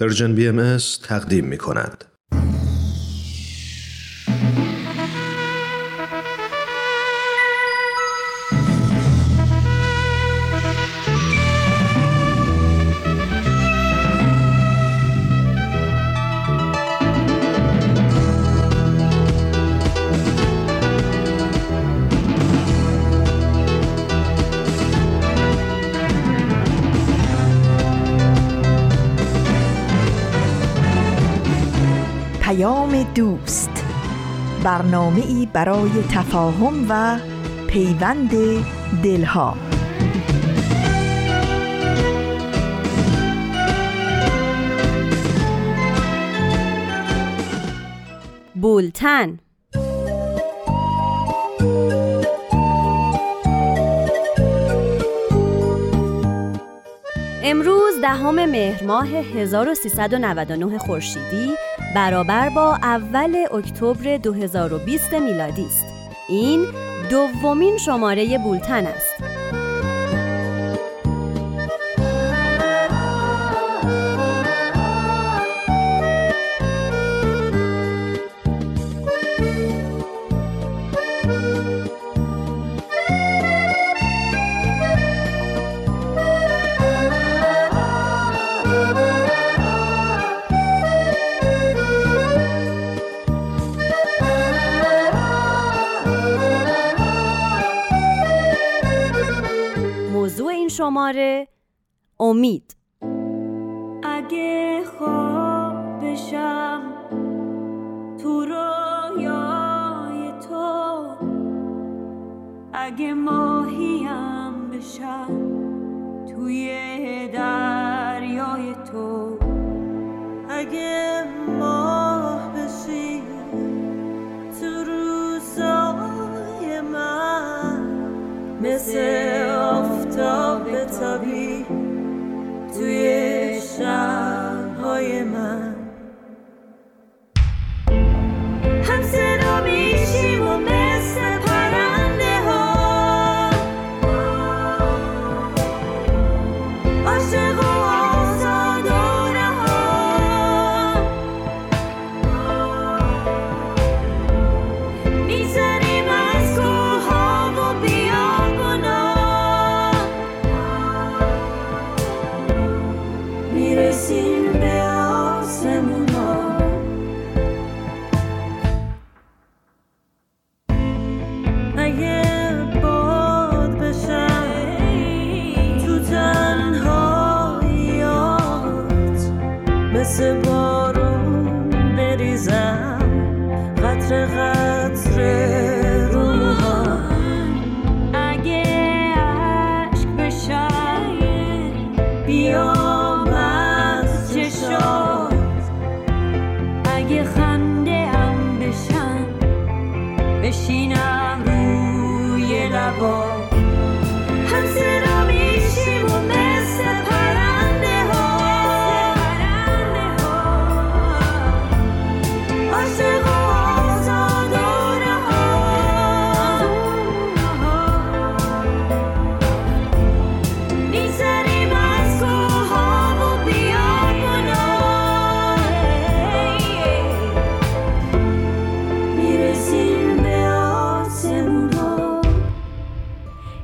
پرژن BMS تقدیم می کند. دوست، برنامه‌ای برای تفاهم و پیوند دلها. بولتن. امروز دهم مهر ماه 1399 خورشیدی برابر با اول اکتبر 2020 میلادی است. این دومین شماره بولتن است. شماره امید. اگه خواب بشم تو رویای تو، اگه ماهیم بشم توی دریای تو، اگه ماه بشی تو روزای من، مثل آفتاب تابی توی شب‌های من، هم‌صدا میشیم و مثل پرنده‌ها عاشق و آزاد و رها می‌زنیم از کوه‌ها و میرسیم به آسمونا. اگه باد بشم تو تنهاییات، مثل بارون بریزم قطره قطره. بشینم روی لبا، هم‌صدا میشیم و مثل پرنده‌ها عاشق و آزاد و رها می‌زنیم از کوه‌ها و بیابونا، میرسیم.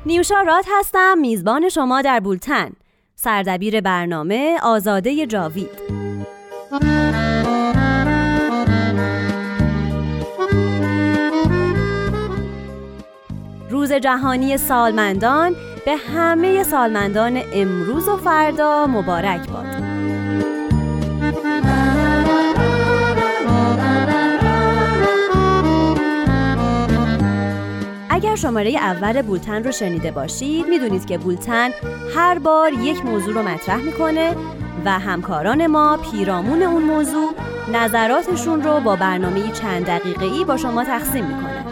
نیوشا راد هستم، میزبان شما در بولتن. سردبیر برنامه آزاده جاوید. روز جهانی سالمندان به همه سالمندان امروز و فردا مبارک باد. اگر شماره اول بولتن رو شنیده باشید، میدونید که بولتن هر بار یک موضوع رو مطرح میکنه و همکاران ما پیرامون اون موضوع نظراتشون رو با برنامه‌ای چند دقیقه‌ای با شما تقسیم میکنه.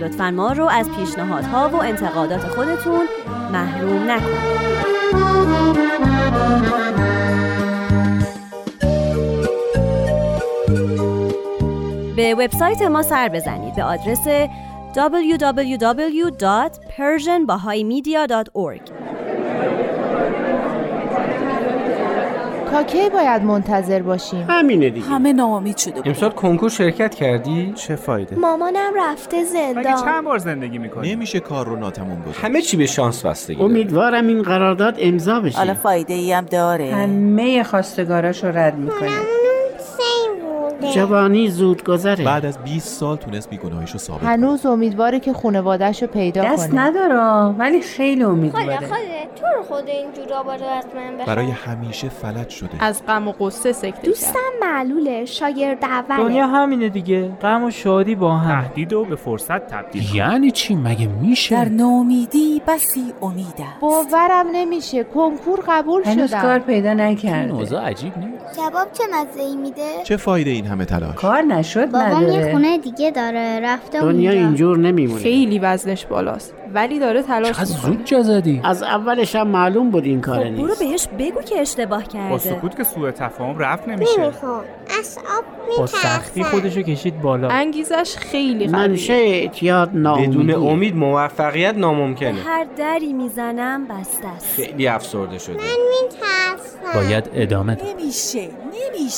لطفاً ما رو از پیشنهادها و انتقادات خودتون محروم نکنید. به وبسایت ما سر بزنید به آدرس www.persianbahaimedia.org. تا کی باید منتظر باشیم؟ همینه دیگه. همه ناامید شده بود. امسال کنکور شرکت کردی؟ چه فایده؟ مامانم رفته زندان. مگه چند بار زندگی میکنی؟ نمیشه کار رو ناتمام بذاری. همه چی به شانس بستگی داره. امیدوارم این قرارداد امضا بشه. حالا فایده ای هم داره. همه خواستگاراشو رد میکنه. جوانی زود گذره. بعد از 20 سال تونست بیگناهیشو ثابت کنه. هنوز امیدواره که خانواده‌شو پیدا کنه. دست نداره ولی خیلی امیدواره. خاله تو رو خود این جورا بارو از من بخواه. برای همیشه فلج شده. از غم و غصه سکته. دوستم معلوله، شاگرد اوله. دنیا همینه دیگه، غم و شادی با هم. تهدید و به فرصت تبدیل. یعنی چی؟ مگه میشه؟ در ناامیدی بسی امید است. باورم نمیشه. کنکور قبول شدم. هنوز کار پیدا نکردم. اوضاع عجیب نیست. کباب چه مزه‌ای میده؟ چه فایده این همه تلاش؟ کار نشد نداره. بابام یه خونه دیگه داره، رفته اونجا. دنیا اینجور نمیمونه. خیلی وزنش بالاست ولی داره تلاش میکنه. چقدر زود جا زدی. از اولش هم معلوم بود این کار نیست. برو بهش بگو که اشتباه کرده. با سکوت که سوء تفاهم رفع نمیشه. نمیخوام. اعصاب میترسه. با سختی خودشو کشید بالا. انگیزش خیلی قویه. منشه اعتیاد ناامیدی. بدون امید موفقیت ناممکنه. هر دری میزنم بسته است. خیلی افسرده شده. من میترسم. باید ادامه بده. نمیشه.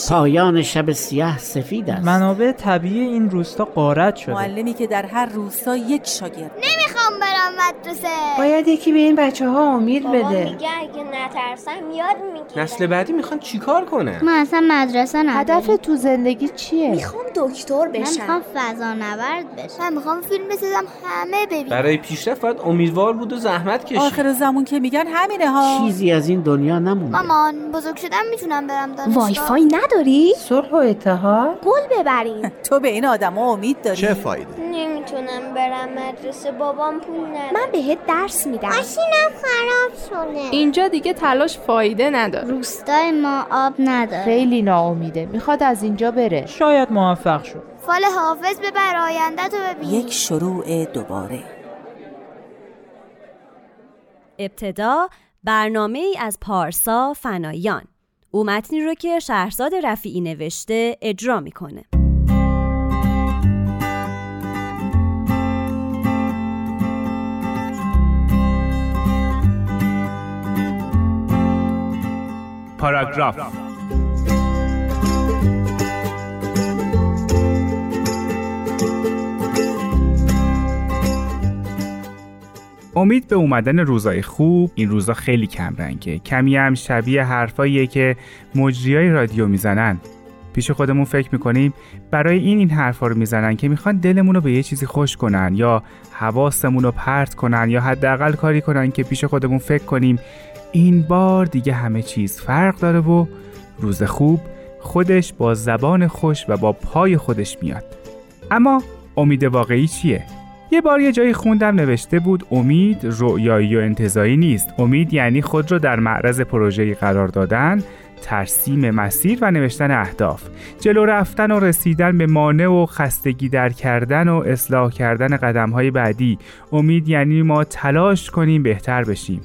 پایان شب سیاه سفید است. منابع طبیعی این روستا غارت شده. معلمی که در هر روستا یک شاگرد. نمیخوام برم مدرسه. باید یکی به این بچه‌ها امید بده. بابا میگه اگه نترسم یاد میگیرم. نسل بعدی میخوان چیکار کنه؟ من اصلا مدرسه نرم. هدف تو زندگی چیه؟ میخوام دکتر بشم. من میخوام فضانورد بشم. من میخوام فیلم بسازم همه ببینن. برای پیشرفت باید امیدوار بود و زحمت کشید. آخر زمان که میگن همینه ها. چیزی از این دنیا نمونده. مامان بزرگ شدم میتونم برم دانشگاه. وایفای نداری؟ صلح و اتحاد؟ گل ببرین. تو به این آدما امید داری؟ چه فایده؟ نمیتونم برم مدرسه، بابام پول نداره. من بهت درس میدم. ماشینم خراب شده. اینجا دیگه تلاش فایده نداره. روستای ما آب نداره. خیلی ناامیده. میخواد از اینجا بره. شاید موفق شد. فال حافظ به آینده تو ببین. یک شروع دوباره. ابتدا برنامه‌ای از پارسا فنایان. او متنی رو که شهرزاد رفیعی نوشته اجرا میکنه. پاراگراف. امید به اومدن روزای خوب، این روزا خیلی کم رنگه. کمی هم شبیه حرفاییه که مجریای رادیو میزنن. پیش خودمون فکر میکنیم برای این حرفا رو میزنن که میخوان دلمون رو به یه چیزی خوش کنن یا حواسمون رو پرت کنن یا حداقل کاری کنن که پیش خودمون فکر کنیم این بار دیگه همه چیز فرق داره و روز خوب خودش با زبان خوش و با پای خودش میاد. اما امید واقعی چیه؟ یه بار یه جایی خوندم نوشته بود امید رؤیایی و انتزاعی نیست. امید یعنی خود رو در معرض پروژه‌ای قرار دادن، ترسیم مسیر و نوشتن اهداف، جلو رفتن و رسیدن به مانع و خستگی در کردن و اصلاح کردن قدم‌های بعدی. امید یعنی ما تلاش کنیم بهتر بشیم.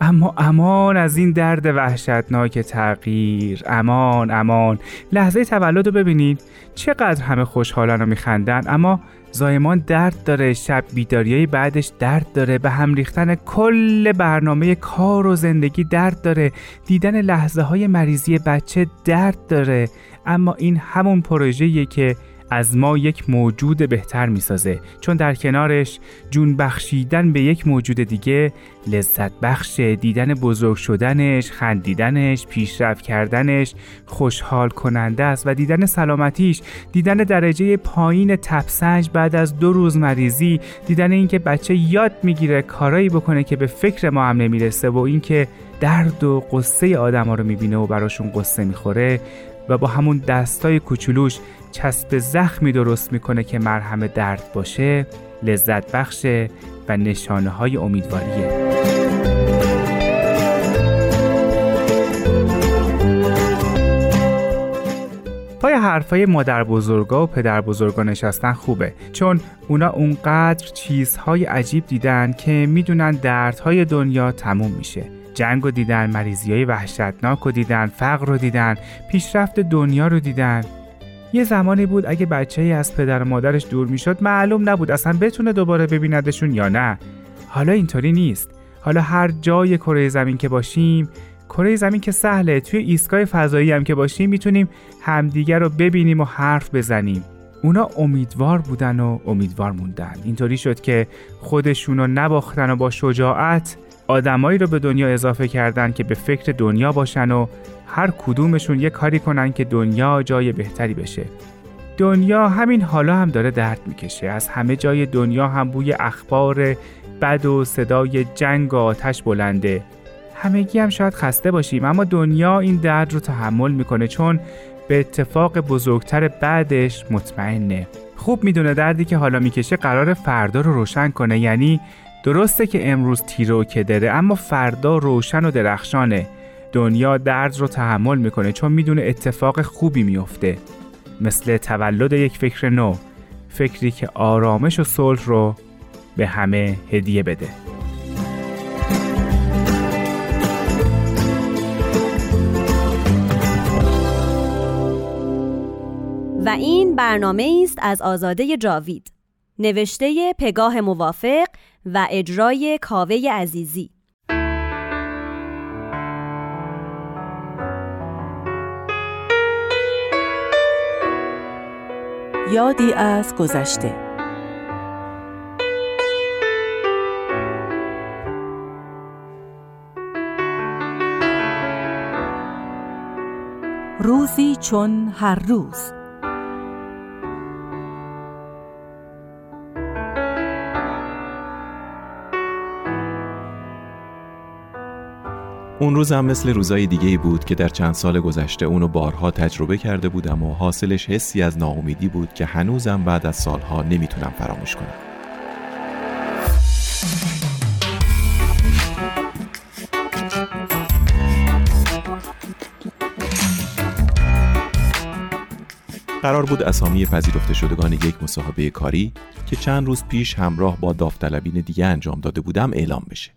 اما امان از این درد وحشتناک تغییر، امان لحظه تولد رو ببینید، چقدر همه خوشحالن و میخندن اما زایمان درد داره، شب بیداریای بعدش درد داره، به هم ریختن کل برنامه کار و زندگی درد داره، دیدن لحظه های مریضی بچه درد داره. اما این همون پروژه‌ایه که از ما یک موجود بهتر میسازه، چون در کنارش جون بخشیدن به یک موجود دیگه لذت بخش، دیدن بزرگ شدنش، خندیدنش، پیشرفت کردنش خوشحال کننده است و دیدن سلامتیش، دیدن درجه پایین تبسنج بعد از 2 روز مریضی، دیدن اینکه بچه یاد میگیره کارایی بکنه که به فکر ما هم نمیرسه و اینکه درد و قصه آدما رو میبینه و براشون قصه میخوره و با همون دستای کوچولوش چسب زخمی درست میکنه که مرهم درد باشه، لذت بخشه و نشانه های امیدواریه. پای حرفای مادر بزرگا و پدر بزرگا نشستن خوبه، چون اونا اونقدر چیزهای عجیب دیدن که میدونن دردهای دنیا تموم میشه. جنگ رو دیدن، مریضی‌های وحشتناک رو دیدن، فقر رو دیدن، پیشرفت دنیا رو دیدن. یه زمانی بود اگه بچه‌ای از پدر و مادرش دور میشد معلوم نبود اصلا بتونه دوباره ببیندشون یا نه. حالا اینطوری نیست. حالا هر جای کره زمین که باشیم کره زمین که سهله، توی ایستگاه فضایی هم که باشیم میتونیم همدیگر رو ببینیم و حرف بزنیم. اونا امیدوار بودن و امیدوار موندن. اینطوری شد که خودشونو نباختن و با شجاعت آدمایی رو به دنیا اضافه کردن که به فکر دنیا باشن و هر کدومشون یه کاری کنن که دنیا جای بهتری بشه. دنیا همین حالا هم داره درد میکشه. از همه جای دنیا هم بوی اخبار بد و صدای جنگ و آتش بلنده. همگی هم شاید خسته باشیم، اما دنیا این درد رو تحمل میکنه چون به اتفاق بزرگتر بعدش مطمئنه. خوب میدونه دردی که حالا میکشه قرار فردا رو روشن کنه. یعنی درسته که امروز تیره و کدره، اما فردا روشن و درخشانه. دنیا درد رو تحمل میکنه چون میدونه اتفاق خوبی میفته، مثل تولد یک فکر نو، فکری که آرامش و صلح رو به همه هدیه بده. و این برنامه است از آزاده جاوید، نوشته پگاه موافق و اجرای کاوه عزیزی. یادی از گذشته. روزی چون هر روز. اون روز هم مثل روزای دیگه‌ای بود که در چند سال گذشته اونو بارها تجربه کرده بودم و حاصلش حسی از ناامیدی بود که هنوزم بعد از سالها نمیتونم فراموش کنم. قرار بود اسامی پذیرفته شدگان یک مصاحبه کاری که چند روز پیش همراه با داوطلبین دیگه انجام داده بودم اعلام بشه.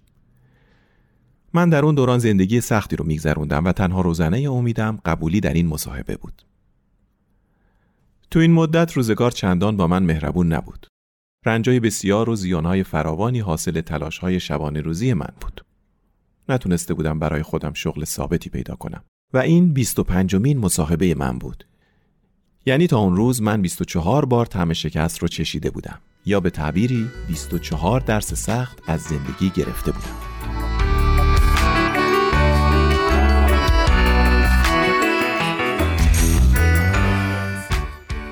من در اون دوران زندگی سختی رو میگذروندم و تنها روزنه امیدم قبولی در این مصاحبه بود. تو این مدت روزگار چندان با من مهربون نبود. رنجای بسیار و زیانهای فراوانی حاصل تلاشهای شبانه روزی من بود. نتونسته بودم برای خودم شغل ثابتی پیدا کنم و این 25مین مصاحبه من بود. یعنی تا اون روز من 24 بار طعم شکست رو چشیده بودم، یا به تعبیری 24 درس سخت از زندگی گرفته بودم.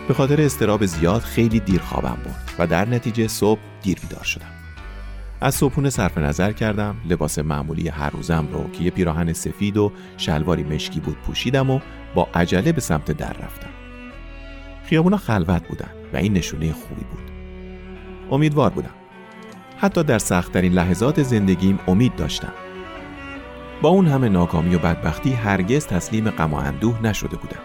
به خاطر اضطراب زیاد خیلی دیر خوابم برد و در نتیجه صبح دیر بیدار شدم. از صبحونه صرف نظر کردم، لباس معمولی هر روزم رو که یه پیراهن سفید و شلواری مشکی بود پوشیدم و با عجله به سمت در رفتم. خیابونا خلوت بودن و این نشونه خوبی بود. امیدوار بودم. حتی در سخت‌ترین لحظات زندگیم امید داشتم. با اون همه ناکامی و بدبختی هرگز تسلیم غم و اندوه نشده بودم.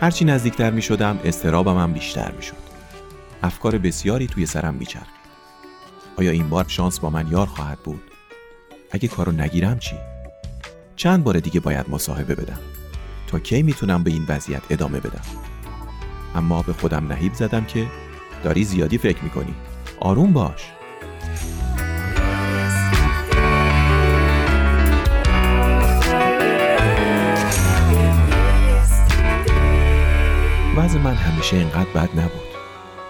هرچی نزدیکتر می شدم اضطرابم هم بیشتر می شد. افکار بسیاری توی سرم می چرخید. آیا این بار شانس با من یار خواهد بود؟ اگه کارو نگیرم چی؟ چند بار دیگه باید مصاحبه بدم؟ تا کی می تونم به این وضعیت ادامه بدم؟ اما به خودم نهیب زدم که داری زیادی فکر می کنی. آروم باش. وضع من همیشه اینقدر بد نبود.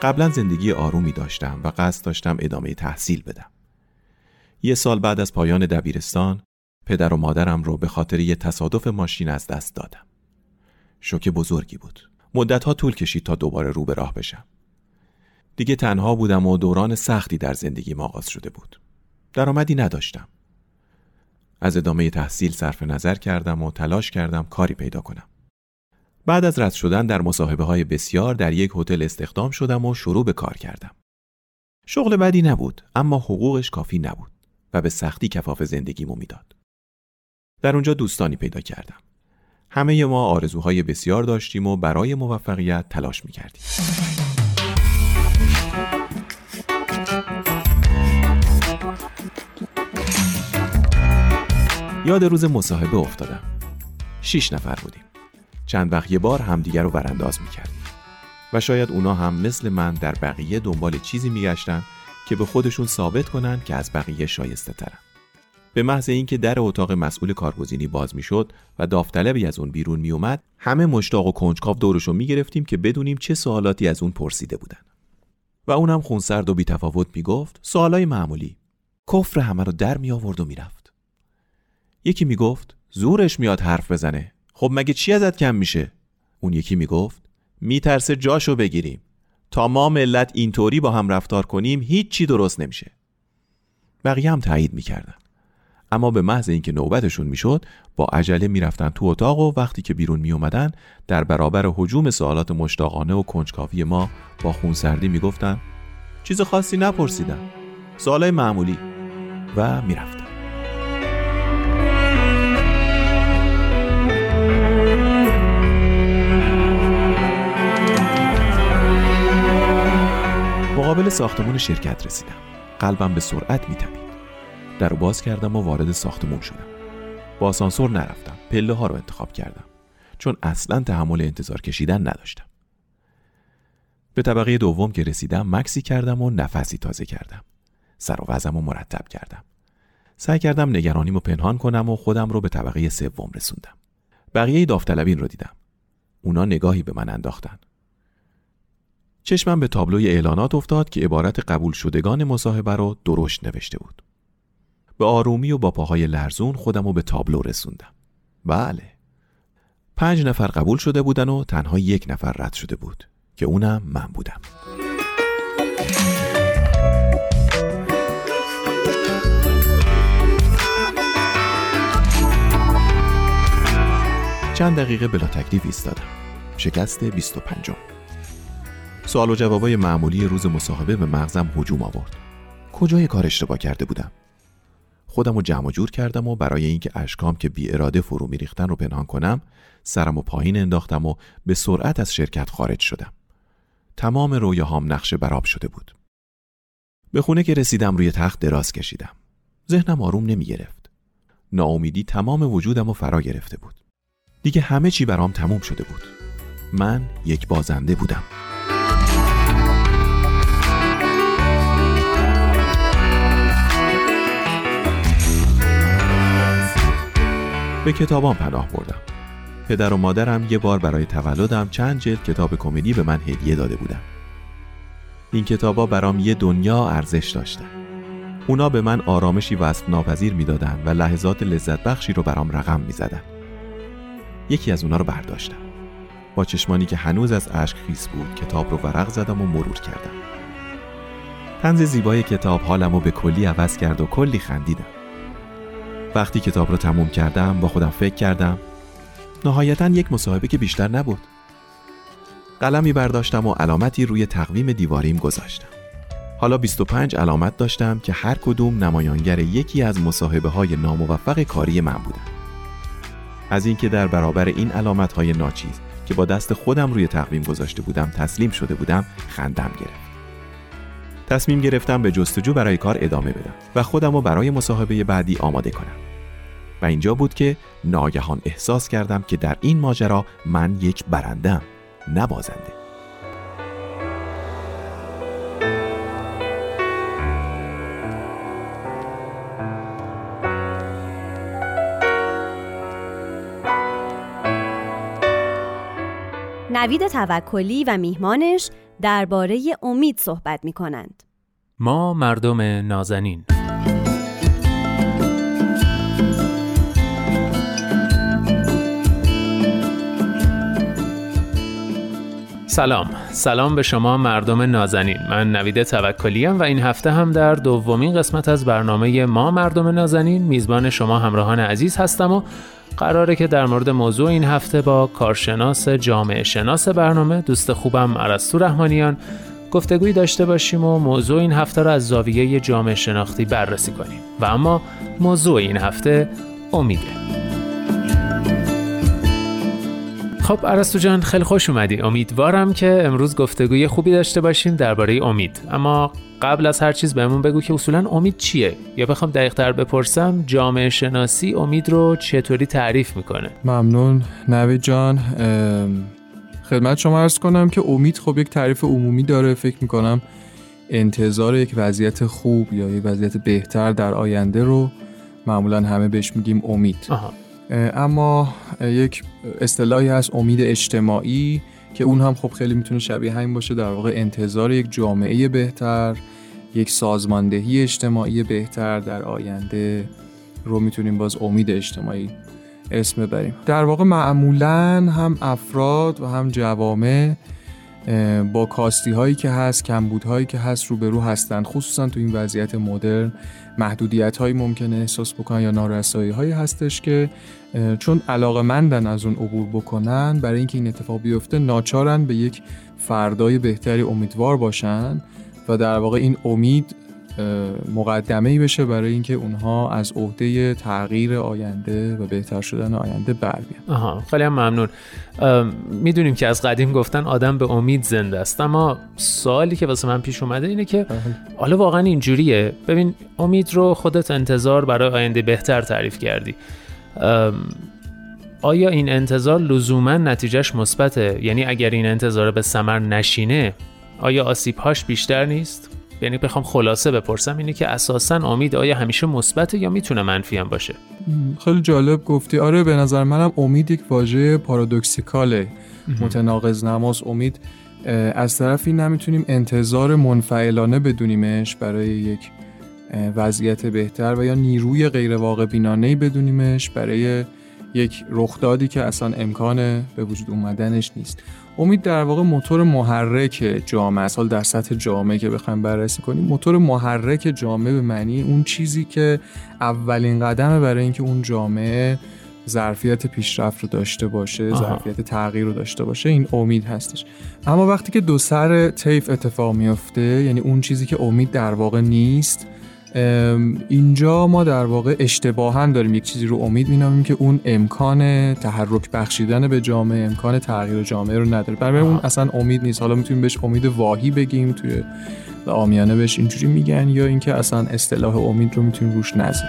قبلا زندگی آرومی داشتم و قصد داشتم ادامه تحصیل بدم. یه سال بعد از پایان دبیرستان پدر و مادرم رو به خاطر یه تصادف ماشین از دست دادم. شوک بزرگی بود. مدت‌ها طول کشید تا دوباره رو به راه بشم. دیگه تنها بودم و دوران سختی در زندگیم آغاز شده بود. درآمدی نداشتم. از ادامه تحصیل صرف نظر کردم و تلاش کردم کاری پیدا کنم. بعد از رد شدن در مصاحبه‌های بسیار در یک هتل استخدام شدم و شروع به کار کردم. شغل بدی نبود، اما حقوقش کافی نبود و به سختی کفاف زندگیمو میداد. در اونجا دوستانی پیدا کردم. همه ما آرزوهای بسیار داشتیم و برای موفقیت تلاش می‌کردیم. یاد روز مصاحبه افتادم. 6 نفر بودیم. چند وقت یه بار همدیگر رو برانداز می‌کردیم و شاید اونا هم مثل من در بقیه دنبال چیزی می‌گشتن که به خودشون ثابت کنن که از بقیه شایسته ترن. به محض اینکه در اتاق مسئول کارگزینی باز میشد و داوطلبی از اون بیرون میومد، همه مشتاق و کنجکاو دورش رو میگرفتیم که بدونیم چه سوالاتی از اون پرسیده بودن. و اونم خونسرد و بی‌تفاوت میگفت سوالای معمولی. کفر همه رو در می آورد و میرفت. یکی میگفت زورش میاد حرف بزنه. خب مگه چی ازت کم میشه؟ اون یکی میگفت میترسه جاشو بگیریم. تا ما ملت اینطوری با هم رفتار کنیم هیچ چی درست نمیشه. بقیه هم تایید میکردن. اما به محض اینکه نوبتشون میشد با عجله میرفتن تو اتاق و وقتی که بیرون میومدن در برابر هجوم سوالات مشتاقانه و کنجکاوی ما با خونسردی میگفتن چیز خاصی نپرسیدن، سوالای معمولی، و میرفتن. مقابل ساختمان شرکت رسیدم. قلبم به سرعت میتپید. در رو باز کردم و وارد ساختمون شدم. با آسانسور نرفتم، پله ها رو انتخاب کردم چون اصلا تحمل انتظار کشیدن نداشتم. به طبقه دوم که رسیدم مکسی کردم و نفسی تازه کردم. سر و وضعم رو مرتب کردم. سعی کردم نگرانیمو پنهان کنم و خودم رو به طبقه سوم رسوندم. بقیه داوطلبین رو دیدم. اونا نگاهی به من انداختن. چشمم به تابلوی اعلانات افتاد که عبارت قبول شدگان مصاحبه رو درشت نوشته بود. به آرومی و با پاهای لرزون خودم رو به تابلو رسوندم. بله. 5 نفر قبول شده بودن و تنها 1 نفر رد شده بود که اونم من بودم. چند دقیقه بلا تکلیف ایستادم. شکست 25. سوال و جوابای معمولی روز مصاحبه به مغزم هجوم آورد. کجای کار اشتباه کرده بودم؟ خودم رو جمع جور کردم و برای اینکه اشکام که بی اراده فرو می ریختن رو پنهان کنم سرم رو پایین انداختم و به سرعت از شرکت خارج شدم. تمام رویاهام نقشه بر آب شده بود. به خونه که رسیدم روی تخت دراز کشیدم. ذهنم آروم نمی گرفت. ناامیدی تمام وجودم رو فرا گرفته بود. دیگه همه چی برام تموم شده بود. من یک بازنده بودم. به کتابام پناه بردم. پدر و مادرم یه بار برای تولدم چند جلد کتاب کمدی به من هدیه داده بودن. این کتابا برام یه دنیا ارزش داشتن. اونا به من آرامشی وصف ناپذیر میدادن و لحظات لذت بخشی رو برام رقم میزدن. یکی از اونا رو برداشتم. با چشمانی که هنوز از اشک خیس بود کتاب رو ورق زدم و مرور کردم. طنز زیبای کتاب حالمو به کلی عوض کرد و کلی خندیدم. وقتی کتاب رو تموم کردم با خودم فکر کردم نهایتاً یک مصاحبه که بیشتر نبود. قلمی برداشتم و علامتی روی تقویم دیواریم گذاشتم. حالا 25 علامت داشتم که هر کدوم نمایانگر یکی از مصاحبه‌های ناموفق کاری من بودن. از اینکه در برابر این علامت‌های ناچیز که با دست خودم روی تقویم گذاشته بودم تسلیم شده بودم خندم گرفت. تصمیم گرفتم به جستجو برای کار ادامه بدم و خودم رو برای مصاحبه بعدی آماده کنم. و اینجا بود که ناگهان احساس کردم که در این ماجرا من یک برنده‌ام، نه بازنده. نوید توکلی و میهمانش درباره امید صحبت می کنند. ما مردم نازنین. سلام به شما مردم نازنین. من نوید توکلی ام و این هفته هم در دومین قسمت از برنامه ما مردم نازنین میزبان شما همراهان عزیز هستم و قراره که در مورد موضوع این هفته با کارشناس جامعه شناس برنامه دوست خوبم عرستو رحمانیان گفتگوی داشته باشیم و موضوع این هفته رو از زاویه جامعه شناختی بررسی کنیم. و اما موضوع این هفته امیده. خب عرستو جان خیلی خوش اومدی. امیدوارم که امروز گفتگوی خوبی داشته باشیم درباره امید. اما قبل از هر چیز بهمون بگو که اصولا امید چیه؟ یا بخوام دقیق‌تر بپرسم جامعه شناسی امید رو چطوری تعریف میکنه؟ ممنون نوید جان. خدمت شما عرض کنم که امید خب یک تعریف عمومی داره. فکر میکنم انتظار یک وضعیت خوب یا یک وضعیت بهتر در آینده رو معمولا همه بهش میگیم امید. اما یک اصطلاحی هست امید اجتماعی که اون هم خب خیلی میتونه شبیه همین باشه، در واقع انتظار یک جامعه بهتر، یک سازماندهی اجتماعی بهتر در آینده رو میتونیم باز امید اجتماعی اسم ببریم. در واقع معمولاً هم افراد و هم جوامع با کاستی هایی که هست، کمبود هایی که هست روبرو هستند، خصوصا تو این وضعیت مدرن محدودیت هایی ممکنه احساس بکنن یا نارسایی هایی هستش که چون علاقه‌مندن از اون عبور بکنن، برای اینکه این اتفاق بیفته ناچارن به یک فردای بهتری امیدوار باشن و در واقع این امید مقدمه‌ای بشه برای اینکه اونها از عهده تغییر آینده و بهتر شدن آینده بر بیان. خیلی هم ممنون. میدونیم که از قدیم گفتن آدم به امید زنده است، اما سوالی که واسه من پیش اومده اینه که حالا واقعا اینجوریه؟ ببین امید رو خودت انتظار برای آینده بهتر تعریف کردی، آیا این انتظار لزوما نتیجهش مثبته؟ یعنی اگر این انتظار به ثمر نشینه آیا آسیب‌هاش بیشتر نیست؟ یعنی بخوام خلاصه بپرسم اینه که اساساً امید آیا همیشه مثبته یا میتونه منفی هم باشه؟ خیلی جالب گفتی. آره به نظر منم امید یک واژه پارادوکسیکاله، متناقض نماست. امید از طرفی نمیتونیم انتظار منفعلانه بدونیمش برای یک وضعیت بهتر و یا نیروی غیر واقع بینانه‌ای بدونیمش برای یک رخدادی که اصلا امکان به وجود اومدنش نیست. امید در واقع موتور محرک جامعه، اصلا در سطح جامعه که بخوایم بررسی کنیم، موتور محرک جامعه به معنی اون چیزی که اولین قدمه برای اینکه اون جامعه ظرفیت پیشرفت رو داشته باشه، ظرفیت تغییر رو داشته باشه، این امید هستش. اما وقتی که دو سر طیف اتفاق میفته، یعنی اون چیزی که امید در واقع نیست، اینجا ما در واقع اشتباهاً داریم یک چیزی رو امید می‌نامیم که اون امکان تحرک بخشیدن به جامعه، امکان تغییر جامعه رو نداره، برای اون اصلا امید نیست. حالا میتونیم بهش امید واهی بگیم، توی عامیانه بهش اینجوری میگن، یا اینکه اصلا اصطلاح امید رو میتونیم روش نذاریم.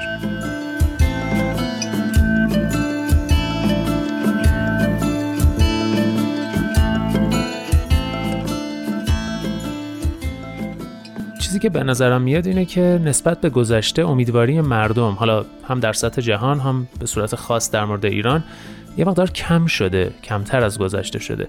که به نظرم میاد اینه که نسبت به گذشته امیدواری مردم، حالا هم در سطح جهان هم به صورت خاص در مورد ایران، یه مقدار کم شده، کمتر از گذشته شده.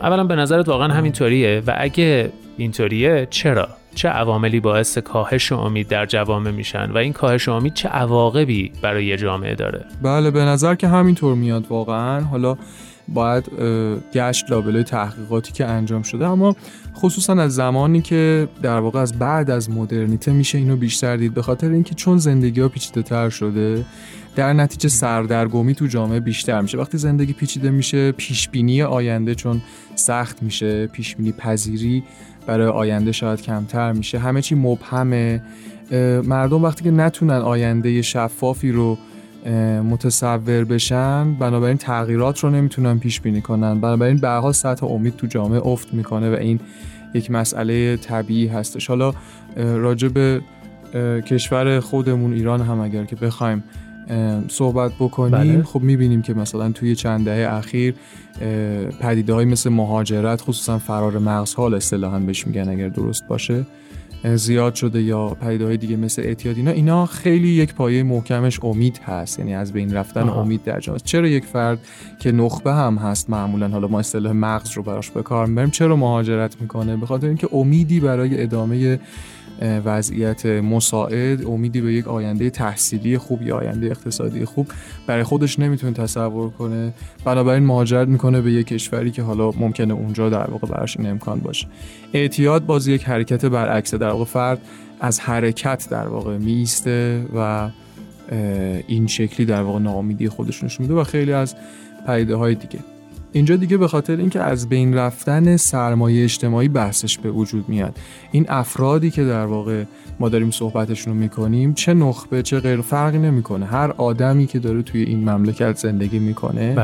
اولا به نظرت واقعا همینطوریه؟ و اگه اینطوریه چرا؟ چه عواملی باعث کاهش امید در جوامع میشن و این کاهش امید چه عواقبی برای یه جامعه داره؟ بله به نظر که همینطور میاد واقعا. حالا باید گشت لابلوی تحقیقاتی که انجام شده، اما خصوصا از زمانی که در واقع از بعد از مدرنیته میشه اینو بیشتر دید، به خاطر اینکه چون زندگی‌ها پیچیده‌تر شده در نتیجه سردرگمی تو جامعه بیشتر میشه. وقتی زندگی پیچیده میشه، پیشبینی آینده چون سخت میشه، پیشبینی پذیری برای آینده شاید کمتر میشه، همه چی مبهمه. مردم وقتی که نتونن آینده شفافی رو متصور بشن، بنابراین تغییرات رو نمیتونن پیش بینی کنن، بنابراین به هر حال سطح امید تو جامعه افت میکنه و این یک مسئله طبیعی هستش. حالا راجع به کشور خودمون ایران هم اگر که بخوایم صحبت بکنیم، بله. خب میبینیم که مثلا توی چند دهه اخیر پدیده های مثل مهاجرت، خصوصا فرار مغزها اصطلاحاً بهش میگن اگر درست باشه، زیاد شده، یا پدیده‌های دیگه مثل اعتیاد، اینا خیلی یک پایه محکمش امید هست، یعنی از بین رفتن امید در جامعه. چرا یک فرد که نخبه هم هست معمولا، حالا ما اصطلاح مغز رو براش به کار می‌بریم، چرا مهاجرت میکنه؟ به خاطر اینکه امیدی برای ادامه وضعیت مساعد، امیدی به یک آینده تحصیلی خوب یا آینده اقتصادی خوب برای خودش نمیتونه تصور کنه، بنابراین مهاجرت میکنه به یک کشوری که حالا ممکنه اونجا در واقع براش این امکان باشه. اعتیاد باز یک حرکت برعکس، در واقع فرد از حرکت در واقع میسته و این شکلی در واقع ناامیدی خودش نشون میده و خیلی از پدیده های دیگه. اینجا دیگه به خاطر اینکه از بین رفتن سرمایه اجتماعی بحثش به وجود میاد. این افرادی که در واقع ما داریم صحبتشون رو میکنیم، چه نخبه چه غیر فرقی نمیکنه، هر آدمی که داره توی این مملکت زندگی میکنه،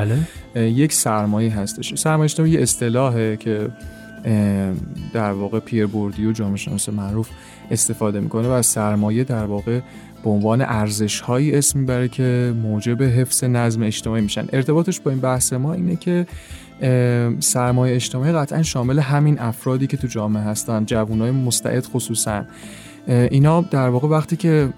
بله، یک سرمایه هستش. سرمایه اجتماعی یه اصطلاحه که در واقع پیر بوردیو جامعه شناس معروف استفاده میکنه و از سرمایه در واقع به عنوان ارزش‌هایی اسم میبره که موجب حفظ نظم اجتماعی میشن. ارتباطش با این بحث ما اینه که سرمایه اجتماعی قطعا شامل همین افرادی که تو جامعه هستن، جوانای مستعد خصوصا، اینا در واقع وقتی که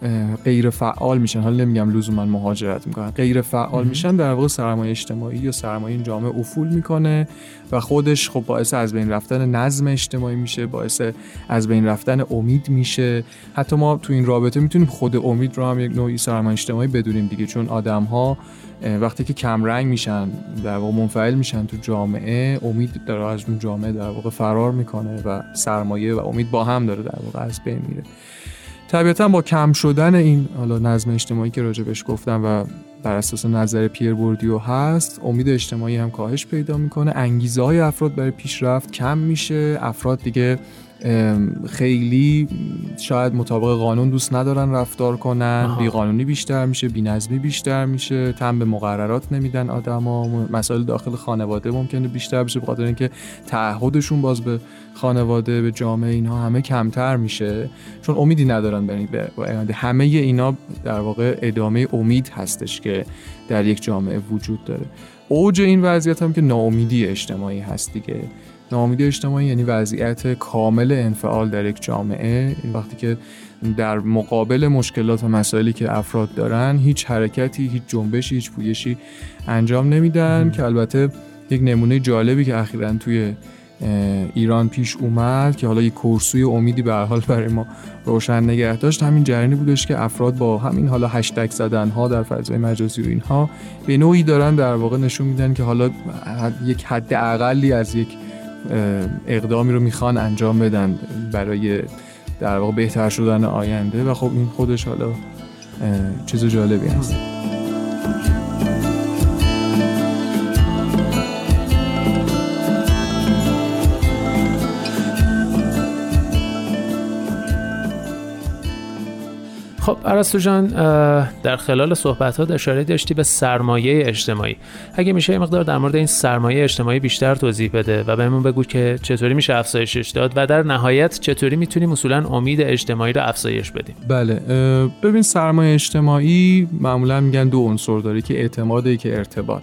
غیر فعال میشن، حالا نمیگم لزوما مهاجرت میکنن، غیر فعال میشن، در واقع سرمایه اجتماعی و سرمایه این جامعه افول میکنه و خودش خب باعث از بین رفتن نظم اجتماعی میشه، باعث از بین رفتن امید میشه. حتی ما تو این رابطه میتونیم خود امید رو هم یک نوعی سرمایه اجتماعی بدونیم دیگه، چون آدم‌ها وقتی که کم رنگ میشن، در واقع منفعل میشن تو جامعه، امید داره از اون جامعه در واقع فرار میکنه و سرمایه و امید با هم داره در واقع از بین میره. طبیعتاً با کم شدن این حالا نظم اجتماعی که راجبش گفتم و بر اساس نظر پیر بوردیو هست، امید اجتماعی هم کاهش پیدا میکنه، انگیزه های افراد برای پیشرفت کم میشه، افراد دیگه خیلی شاید مطابق قانون دوست ندارن رفتار کنن، بیقانونی بیشتر میشه، بی‌نظمی بیشتر میشه، تن به مقررات نمیدن آدما، مسائل داخل خانواده ممکنه بیشتر بشه، به خاطر اینکه تعهدشون باز به خانواده، به جامعه، اینها همه کمتر میشه، چون امیدی ندارن به همه. اینا در واقع ادامه امید هستش که در یک جامعه وجود داره. اوج این وضعیت هم که ناامیدی اجتماعی هست دیگه. ناامیدی اجتماعی یعنی وضعیت کامل انفعال در یک جامعه، این وقتی که در مقابل مشکلات و مسائلی که افراد دارن هیچ حرکتی، هیچ جنبشی، هیچ پویشی انجام نمیدن که البته یک نمونه جالبی که اخیراً توی ایران پیش اومد که حالا یک کورسوی امیدی به هر حال برای ما روشن نگه داشت، همین جریانی بودش که افراد با همین حالا هشتگ زدن‌ها در فضای مجازی و اینها به نوعی دارن در واقع نشون میدن که حالا یک حد اقلی از یک اقدامی رو میخوان انجام بدن برای در واقع بهتر شدن آینده. و خب این خودش حالا چیز جالبی هست. خب عرستو جان، در خلال صحبت‌هات اشاره داشتی به سرمایه اجتماعی. اگه میشه یه مقدار در مورد این سرمایه اجتماعی بیشتر توضیح بده و بهمون بگو که چطوری میشه افزایشش داد و در نهایت چطوری میتونیم اصولا امید اجتماعی رو افزایش بدیم؟ بله، ببین سرمایه اجتماعی معمولا میگن دو عنصر داره، که اعتماده، که ارتباط.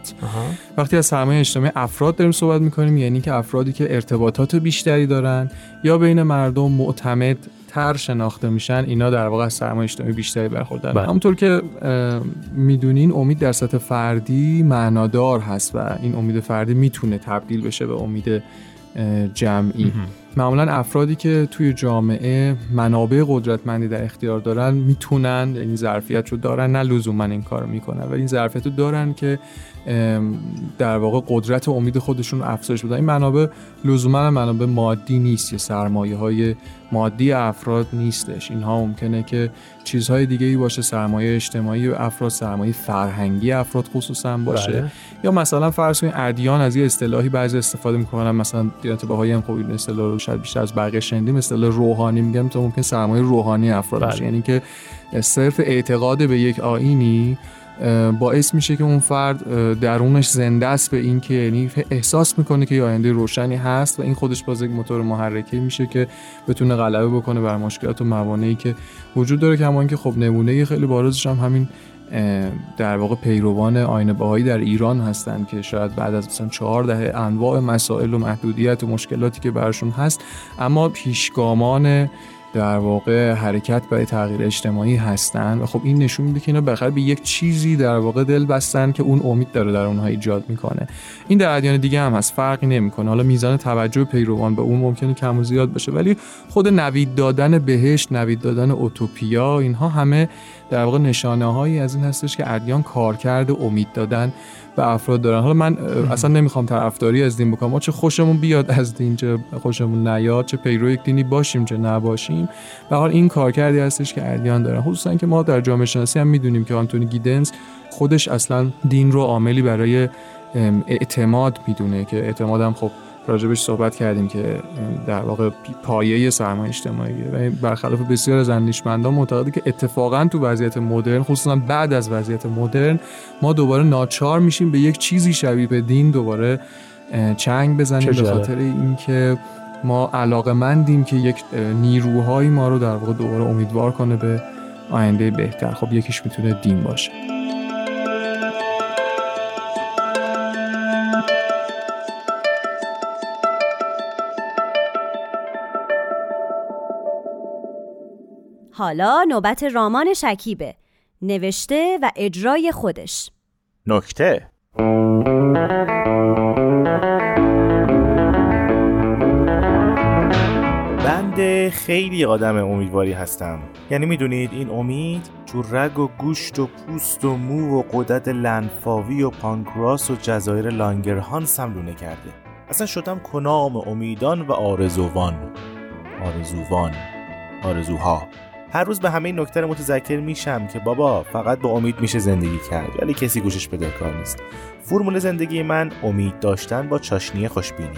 وقتی از سرمایه اجتماعی افراد داریم صحبت می‌کنیم، یعنی که افرادی که ارتباطات بیشتری دارن یا بین مردم معتمد تر شناخته میشن، اینا در واقع از سرمایه اجتماعی بیشتری برخوردارن. همونطور که میدونین امید در سطح فردی معنادار هست و این امید فردی میتونه تبدیل بشه به امید جمعی. معمولا افرادی که توی جامعه منابع قدرتمندی در اختیار دارن میتونن، این ظرفیت رو دارن، نه لزوما این کارو میکنن ولی این ظرفیت رو دارن که در واقع قدرت و امید خودشون رو افزایش بدن. این منابع لزوما منابع مادی نیست یا سرمایه‌های مادی افراد نیستش، اینها ممکنه که چیزهای دیگه‌ای باشه، سرمایه اجتماعی و افراد، سرمایه فرهنگی افراد خصوصا باشه. یا مثلا فرض کنید ادیان از یه اصطلاحی بعضی استفاده میکنن، مثلا دیانت بهایی هم خب این اصطلاح رو شاید بیشتر از بقیه شنیدیم، اصطلاح روحانی میگم تا ممکن سرمایه روحانی افراد باشه، یعنی که صرف اعتقاد به یک آیینی باعث میشه که اون فرد درونش زنده است به این که، یعنی احساس میکنه که یه آینده روشنی هست و این خودش باز یک موتور محرکه میشه که بتونه غلبه بکنه بر مشکلات و موانعی که وجود داره. کما اینکه خب نمونه خیلی بارزش هم همین در واقع پیروان آیین بهایی در ایران هستن که شاید بعد از مثلا 4 دهه انواع مسائل و محدودیت و مشکلاتی که براشون هست، اما پیشگامان در واقع حرکت برای تغییر اجتماعی هستن و خب این نشون میده که اینا بالاخره به یک چیزی در واقع دل بستن که اون امید داره در اونها ایجاد میکنه. این در ادیان دیگه هم هست، فرقی نمیکنه، حالا میزان توجه پیروان به اون ممکنه کم و زیاد باشه، ولی خود نوید دادن بهشت، نوید دادن اوتوپیا، اینها همه در واقع نشانه‌هایی از این هستش که ادیان کارکرد امید دادن به افراد دارن. حالا من اصلا نمیخوام طرفداری از دین بکنم، ما چه خوشمون بیاد از دین چه خوشمون نیاد، چه پیرو یک دینی باشیم چه نباشیم، به هر حال این کارکردی هستش که ادیان دارن. خصوصا که ما در جامعه شناسی هم میدونیم که آنتونی گیدنز خودش اصلا دین رو عاملی برای اعتماد میدونه، که اعتمادم خب راجبش صحبت کردیم که در واقع پایه سرمایه اجتماعیه و برخلاف بسیار از اندیشمندان معتقده که اتفاقا تو وضعیت مدرن، خصوصا بعد از وضعیت مدرن، ما دوباره ناچار میشیم به یک چیزی شبیه به دین دوباره چنگ بزنیم، به خاطر اینکه ما علاقه‌مندیم که یک نیروهایی ما رو در واقع دوباره امیدوار کنه به آینده بهتر. خب یکیش میتونه دین باشه. حالا نوبت رامان شکیبه، نوشته و اجرای خودش. نکته: بنده خیلی آدم امیدواری هستم. یعنی میدونید این امید تو رگ و گوشت و پوست و مو و غدد لنفاوی و پانکراس و جزایر لانگرهانس هم لونه کرده. اصلا شدم کنام امیدان و آرزوان آرزوها. هر روز به همه این نکته رو متذکر میشم که بابا فقط با امید میشه زندگی کرد، ولی کسی گوشش بدهکار نیست. فرمول زندگی من امید داشتن با چاشنی خوشبینی.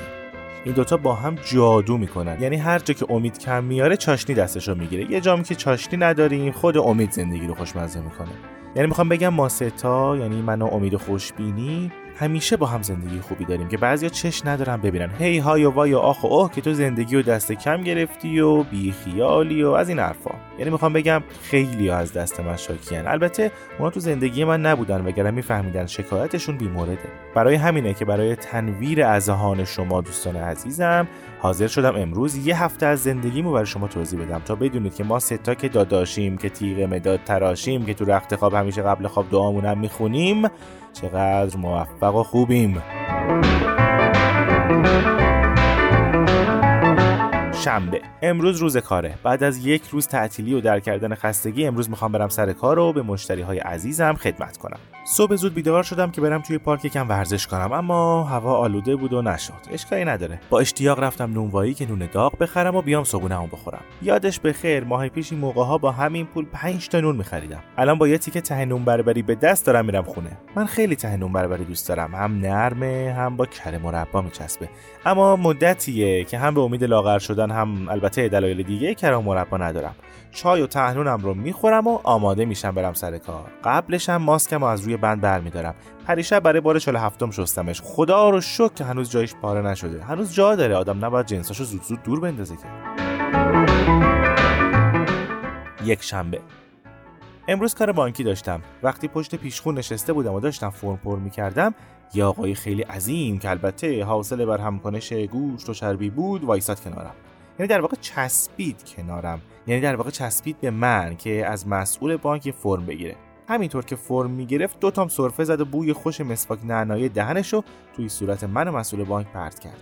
این دوتا با هم جادو میکنن. یعنی هر جا که امید کم میاره چاشنی دستشو میگیره. یه جامی که چاشنی نداریم خود امید زندگی رو خوشمزه میکنه. یعنی میخوام بگم ما ستا، یعنی من و امید خوشبینی، همیشه با هم زندگی خوبی داریم که بعضیا چش ندارن ببینن هی های و وای و آخ و اوه که تو زندگی رو دست کم گرفتی و بی خیالی و از این حرفا. یعنی میخوام بگم خیلی ها از دست من شاکین. البته اونا تو زندگی من نبودن وگرنه میفهمیدن شکایتشون بیمورده. برای همینه که برای تنویر اذهان شما دوستان عزیزم حاضر شدم امروز یه هفته از زندگیمو برای شما توضیح بدم تا بدونید که ما ستا که داداشیم، که تیغ مداد تراشیم، که تو رخت خواب همیشه قبل خواب دعامون هم میخونیم، چقدر موفق و خوبیم. شنبه. امروز روز کاره. بعد از یک روز تعطیلی و در کردن خستگی امروز میخوام برم سر کار و به مشتریهای عزیزم خدمت کنم. صبح زود بیدار شدم که برم توی پارک یکم ورزش کنم، اما هوا آلوده بود و نشد. اشکالی نداره. با اشتیاق رفتم نونوایی که نون داغ بخرم و بیام صبونه‌ام بخورم. یادش بخیر ماه پیش این موقع‌ها با همین پول 5 تا نون می‌خریدم. الان با یه تیکه ته نون بربری به دست دارم میرم خونه. من خیلی ته نون بربری دوست دارم، هم نرمه هم با کره مربا میچسبه. اما مدتیه که هم به امید لاغر شدن هم البته دلایل دیگه کرم مربا ندارم. چای و طحنونم رو میخورم و آماده میشم برم سر کار. قبلش هم ماسکم رو از روی بند برمیدارم. پریشب برای بار 47 شستمش. خدا رو شکر که هنوز جایش پاره نشده. هنوز جا داره. آدم نباید جنساشو زود زود دور بندازه که. یک شنبه. امروز کار بانکی داشتم. وقتی پشت پیشخون نشسته بودم و داشتم فرم پر می‌کردم، یه آقای خیلی عظیم که البته حاصل بر همکنش گوشت و چربی بود وایساد کنارم. یعنی در واقع چسبید کنارم. یعنی در واقع چسبید به من که از مسئول بانک فرم بگیره. همینطور که فرم میگرفت دوتام سرفه زد و بوی خوش مسواک نعنایی دهنشو توی صورت من و مسئول بانک پرت کرد.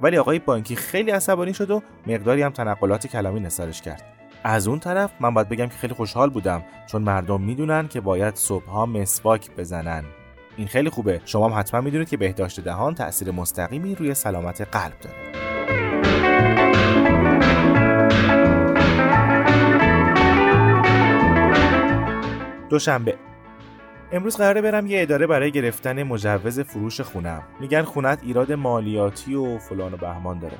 ولی آقای بانکی خیلی عصبانی شد و مقداری هم تنقلات کلامی نثارش کرد. از اون طرف من باید بگم که خیلی خوشحال بودم، چون مردم میدونن که باید صبح‌ها مسواک بزنن. این خیلی خوبه. شما هم حتما میدونید که بهداشت دهان تأثیر مستقیمی روی سلامت قلب داره. دوشنبه. امروز قراره برم یه اداره برای گرفتن مجوز فروش خونم. میگن خونت ایراد مالیاتی و فلان و بهمان داره.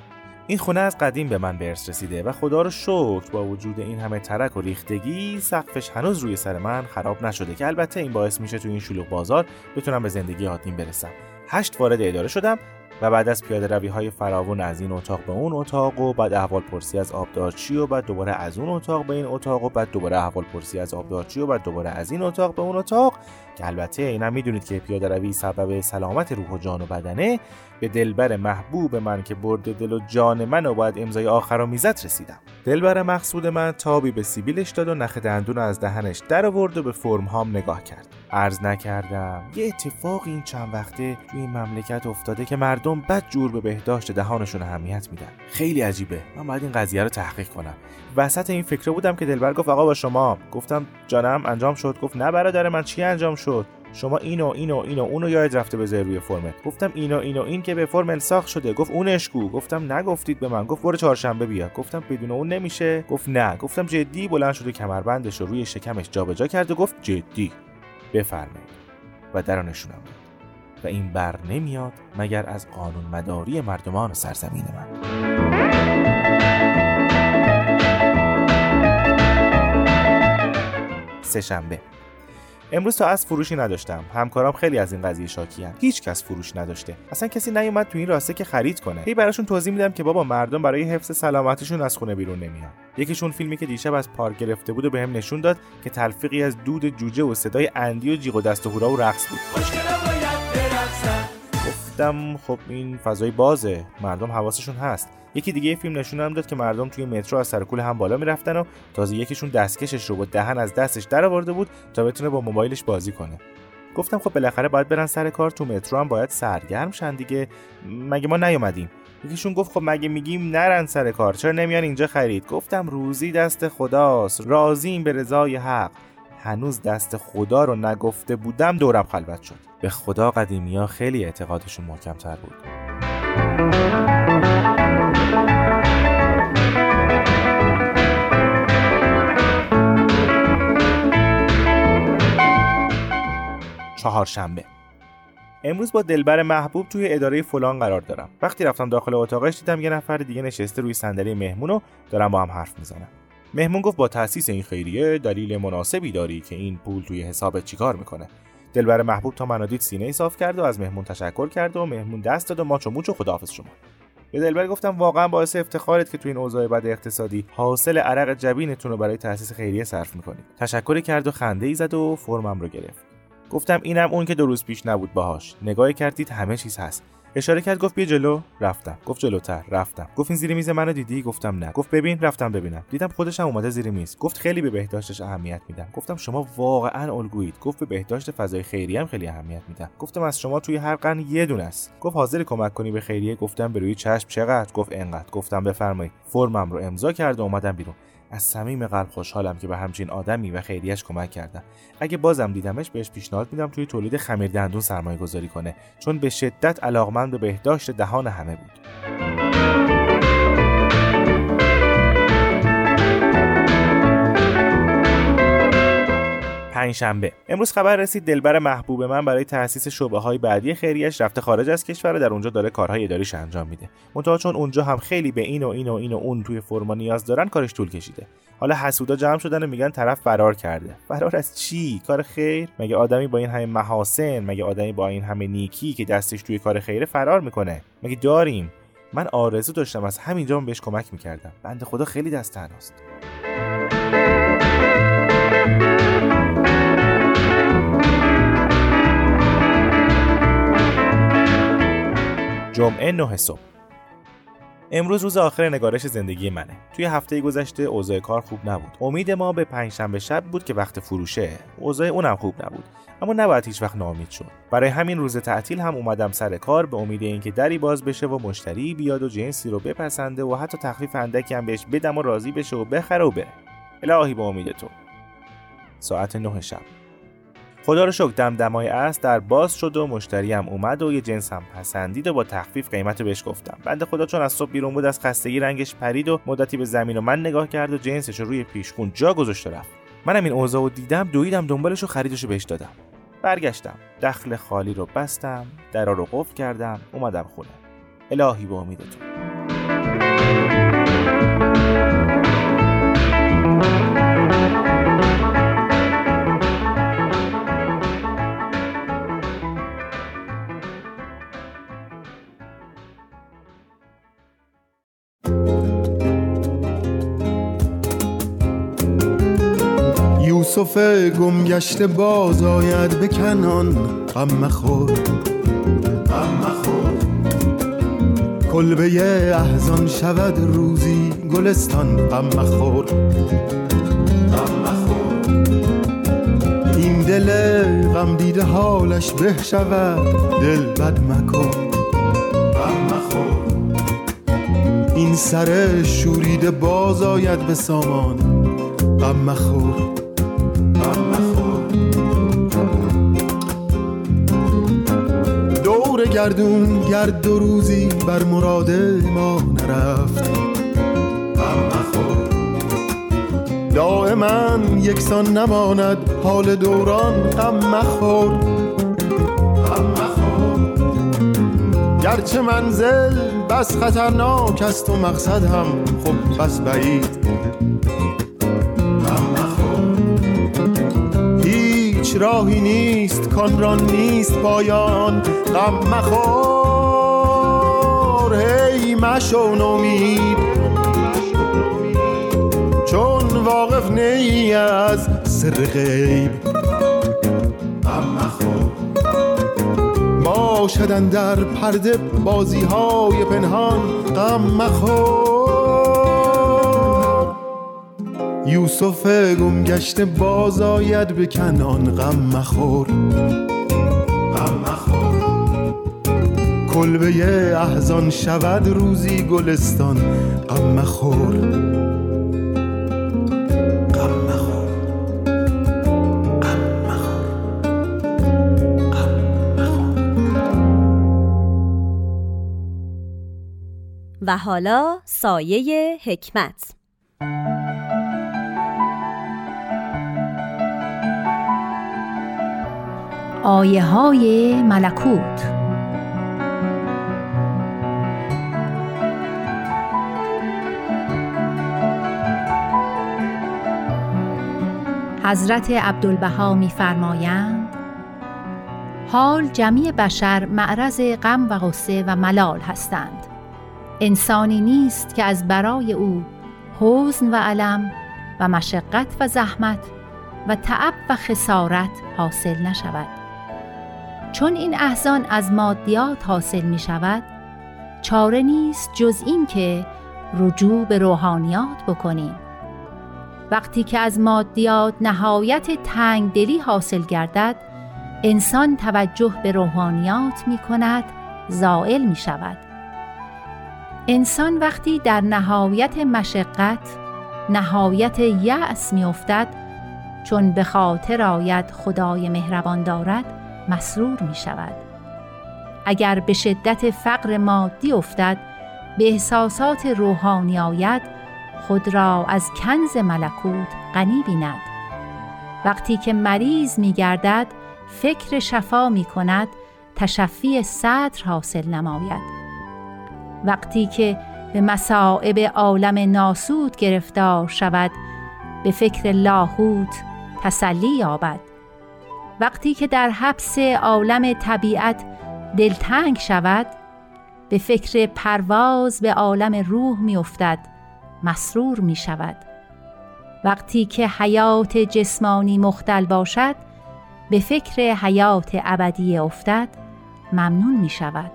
این خونه از قدیم به من به ارث رسیده و خدا رو شکر با وجود این همه ترک و ریختگی سقفش هنوز روی سر من خراب نشده، که البته این باعث میشه تو این شلوغ بازار بتونم به زندگی عادیم برسم. 8 وارد اداره شدم و بعد از پیاده روی‌های فراوان از این اتاق به اون اتاق و بعد احوالپرسی از آبدارچی و بعد دوباره از اون اتاق به این اتاق و بعد دوباره احوالپرسی از آبدارچی و بعد دوباره از این اتاق به اون اتاق، که البته اینا میدونید که پیاده روی سبب سلامت روح و جان و بدنه، به دلبر محبوب من که برد دل و جان منو باید امضای آخرو میزد رسیدم. دلبر مقصود من تابی به سیبیلش داد و نخ دندون از دهنش در آورد و به فرم‌هام نگاه کرد. عرض نکردم یه اتفاقی این چند وقته توی این مملکت افتاده که مردم بد جور به بهداشت دهانشون اهمیت میدن. خیلی عجیبه. من باید این قضیه رو تحقیق کنم. وسط این فکر بودم که دلبر گفت آقا با شما. گفتم جانم انجام شد؟ گفت نه برادر من چی انجام شد؟ شما اینو اونو یاد رفته بذاری روی فرمت. گفتم اینو این که به فرم الصاق شده. گفت اونش کو. گفتم نگفتید به من. گفت برو چهارشنبه بیا. گفتم بدون اون نمیشه. گفت نه. گفتم جدی. بلند شد و کمربندش رو روی شکمش جابجا کرد و گفت جدی بفرمایید و در نشونم داد. و این بر نمیاد مگر از قانون مداری مردمان سرزمین من. سه‌شنبه. امروز تا از فروشی نداشتم. همکارام خیلی از این قضیه شاکی‌اند. هیچ کس فروش نداشته. اصلا کسی نیومد تو این راسته که خرید کنه. هی براشون توضیح میدم که بابا مردم برای حفظ سلامتشون از خونه بیرون نمیان. یکیشون فیلمی که دیشب از پارک گرفته بود و بهم نشون داد که تلفیقی از دود جوجه و صدای اندی و جیغ و دست و هورا و رقص بود. گفتم خب این فضای بازه، مردم حواسشون هست. یکی دیگه فیلم نشونم داد که مردم توی مترو از سرکول هم بالا میرفتن و تازه یکیشون دستکشش رو با دهن از دستش درآورده بود تا بتونه با موبایلش بازی کنه. گفتم خب بالاخره باید برن سر کار، تو مترو هم باید سرگرم شن دیگه، مگه ما نیومدیم؟ یکیشون گفت خب مگه میگیم نرن سر کار، چرا نمیان اینجا خرید؟ گفتم روزی دست خداست، راضیم به رضای حق. هنوز دست خدا رو نگفته بودم دورم خلوت شد. به خدا قدیمی‌ها خیلی اعتقادشون محکم‌تر بود. چهارشنبه. امروز با دلبر محبوب توی اداره فلان قرار دارم. وقتی رفتم داخل اتاقش دیدم یه نفر دیگه نشسته روی صندلی مهمون و دارن با هم حرف میزنن. مهمون گفت با تأسیس این خیریه دلیل مناسبی داری که این پول توی حسابت چیکار میکنه؟ دلبر محبوب تا منادید سینه صاف کرد و از مهمون تشکر کرد و مهمون دست داد و ماچو موچو خداحافظ شما. به دلبر گفتم واقعا باعث افتخارت که تو این اوضاع بد اقتصادی حاصل عرق جبینتون رو برای تأسیس خیریه صرف میکنید. تشکر کرد و خنده‌ای زد و فرمم رو گرفت. گفتم اینم اون که دو روز پیش نبود باهاش. نگاه کردید همه چیز هست. اشاره کرد گفت بیا جلو، رفتم. گفت جلوتر، رفتم. گفت این زیر میز منو دیدی؟ گفتم نه. گفت ببین، رفتم ببینم. دیدم خودش هم اومده زیر میز. گفت خیلی به بهداشتش اهمیت میدم. گفتم شما واقعا الگویید. گفت به بهداشت فضای خیریه هم خیلی اهمیت میدم. گفتم از شما توی هر قرن یه دونه است. گفت حاضر کمک کنی به خیریه؟ گفتم به روی چشم. چقدر؟ گفت انقدر. گفتم بفرمایید. فرمم رو امضا کرد و اومدم بیرون. از صمیم قلب خوشحالم که به همچین آدمی و خیریه‌اش کمک کردم. اگه بازم دیدمش بهش پیشنهاد میدم توی تولید خمیردندون سرمایه‌گذاری کنه، چون به شدت علاقمند به بهداشت دهان همه بود. پنجشنبه. امروز خبر رسید دلبر محبوب من برای تأسیس شعبه‌های بعدی خیریه‌اش رفته خارج از کشور و در اونجا داره کارهای اداریش انجام میده. منتها چون اونجا هم خیلی به این و این و این و اون توی فرما نیاز دارن کارش طول کشیده. حالا حسودا جمع شدن و میگن طرف فرار کرده. فرار از چی؟ کار خیر؟ مگه آدمی با این همه محاسن، مگه آدمی با این همه نیکی که دستش توی کار خیره فرار میکنه؟ مگه داریم؟ من آرزو داشتم از همینجا بهش کمک میکردم. بنده خدا خیلی دست تنهاست. جمعه 9 صبح. امروز روز آخر نگارش زندگی منه. توی هفته گذشته اوضاع کار خوب نبود. امید ما به پنجشنبه شب بود که وقت فروشه. اوضاع اونم خوب نبود. اما نباید هیچ وقت ناامید شد. برای همین روز تعطیل هم اومدم سر کار به امید اینکه دری باز بشه و مشتری بیاد و جنسی رو بپسنده و حتی تخفیف اندکی هم بهش بدم و راضی بشه و بخره و بره. الهی به امید تو. ساعت 9 شب. خدا رو شکر دمدمای عصر در باز شد و مشتری هم اومد و یه جنس هم پسندید و با تخفیف قیمتو بهش گفتم. بنده خدا چون از صبح بیرون بود از خستگی رنگش پرید و مدتی به زمین و من نگاه کرد و جنسش رو روی پیشخون جا گذاشت و رفت. منم این اوضاعو دیدم، دویدم دنبالش و خریدشو بهش دادم. برگشتم، دخل خالی رو بستم، درا رو قفل کردم، اومدم خونه. الهی به امیدتون. یوسف گمگشته باز آید به کنعان، غم مخور غم مخور، کلبه احزان شود روزی گلستان، غم مخور غم مخور، این دل غم دیده حالش به شود، دل بد مکن غم مخور، این سر شوریده باز آید به سامان، غم مخور. دور گردون گرد دو روزی بر مراد ما نرفت، غم مخور، دائما یکسان نماند حال دوران، غم مخور غم مخور، گرچه منزل بس خطرناک است و مقصد هم خب بس بعید، راهی نیست کان را نیست پایان، غم مخور، هی مشو نومید چون واقف نی از سر غیب، غم مخور، ما باشدن در پرده بازی های پنهان، غم مخور یوسف گم گشته باز آید به کنعان، غم مخور کلبه احزان شود روزی گلستان، غم مخور غم مخور غم مخور غم مخور. و حالا سایه حکمت. آیه های ملکوت. حضرت عبدالبها می‌فرمایند حال جمیع بشر معرض غم و غصه و ملال هستند. انسانی نیست که از برای او حزن و الم و مشقت و زحمت و تعب و خسارت حاصل نشود. چون این احزان از مادیات حاصل می‌شود، چاره نیست جز این که رجوع به روحانیات بکنیم. وقتی که از مادیات نهایت تنگ دلی حاصل گردد، انسان توجه به روحانیات می کند، زائل می شود. انسان وقتی در نهایت مشقت، نهایت یأس می افتد، چون به خاطر آید خدای مهربان دارد، مسرور می شود. اگر به شدت فقر مادی افتد، به احساسات روحانی آید، خود را از کنز ملکوت غنی بیند. وقتی که مریض می گردد، فکر شفا می کند، تشفی صدر حاصل نماید. وقتی که به مصائب عالم ناسود گرفتار شود، به فکر لاهوت تسلی یابد. وقتی که در حبس عالم طبیعت دلتنگ شود، به فکر پرواز به عالم روح می افتد، مسرور می شود. وقتی که حیات جسمانی مختل باشد، به فکر حیات ابدی افتد، ممنون می شود.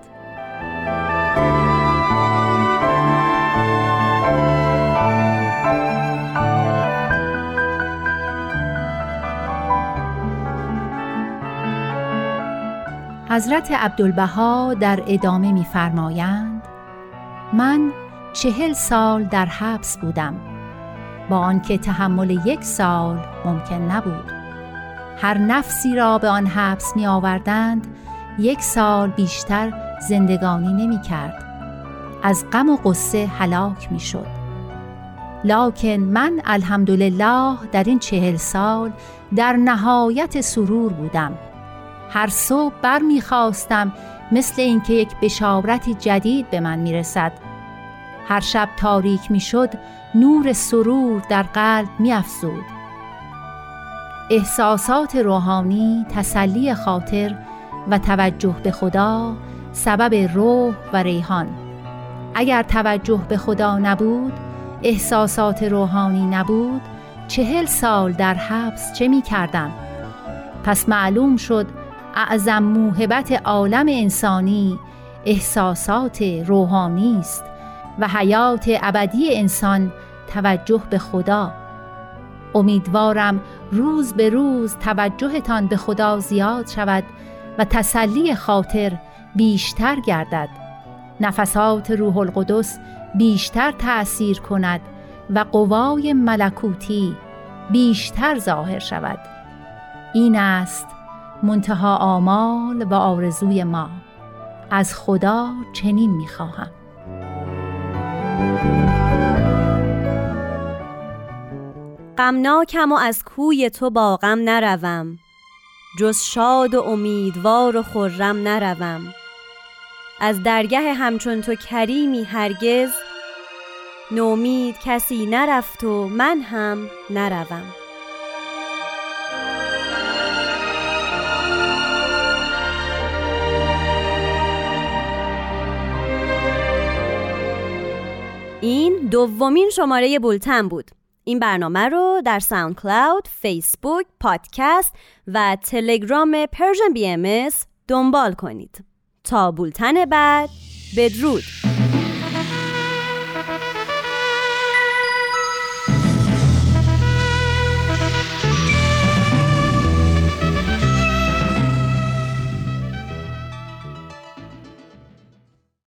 حضرت عبدالبها در ادامه می فرمایند من 40 سال در حبس بودم، با آنکه تحمل 1 سال ممکن نبود. هر نفسی را به آن حبس می آوردند، 1 سال بیشتر زندگانی نمی کرد. از غم و غصه هلاک می شد. لکن من الحمدلله در این 40 سال در نهایت سرور بودم. هر صبح بر می خواستم مثل اینکه یک بشارت جدید به من می رسد. هر شب تاریک می شد، نور سرور در قلب می افزود. احساسات روحانی، تسلی خاطر و توجه به خدا سبب روح و ریحان. اگر توجه به خدا نبود، احساسات روحانی نبود، 40 سال در حبس چه می کردم؟ پس معلوم شد اعظم موهبت عالم انسانی احساسات روحانی است و حیات ابدی انسان توجه به خدا. امیدوارم روز به روز توجهتان به خدا زیاد شود و تسلی خاطر بیشتر گردد، نفسات روح القدس بیشتر تأثیر کند و قوای ملکوتی بیشتر ظاهر شود. این است منتها آمال و آرزوی ما. از خدا چنین می‌خواهم. غمناکم و از کوی تو با غم نروم، جز شاد و امیدوار و خرم نروم. از درگه همچون تو کریمی هرگز، نومید کسی نرفت و من هم نروم. این 2مین شماره بولتن بود. این برنامه رو در ساوند کلاود، فیسبوک، پادکست و تلگرام پرژن BMS دنبال کنید. تا بولتن بعد، بدرود.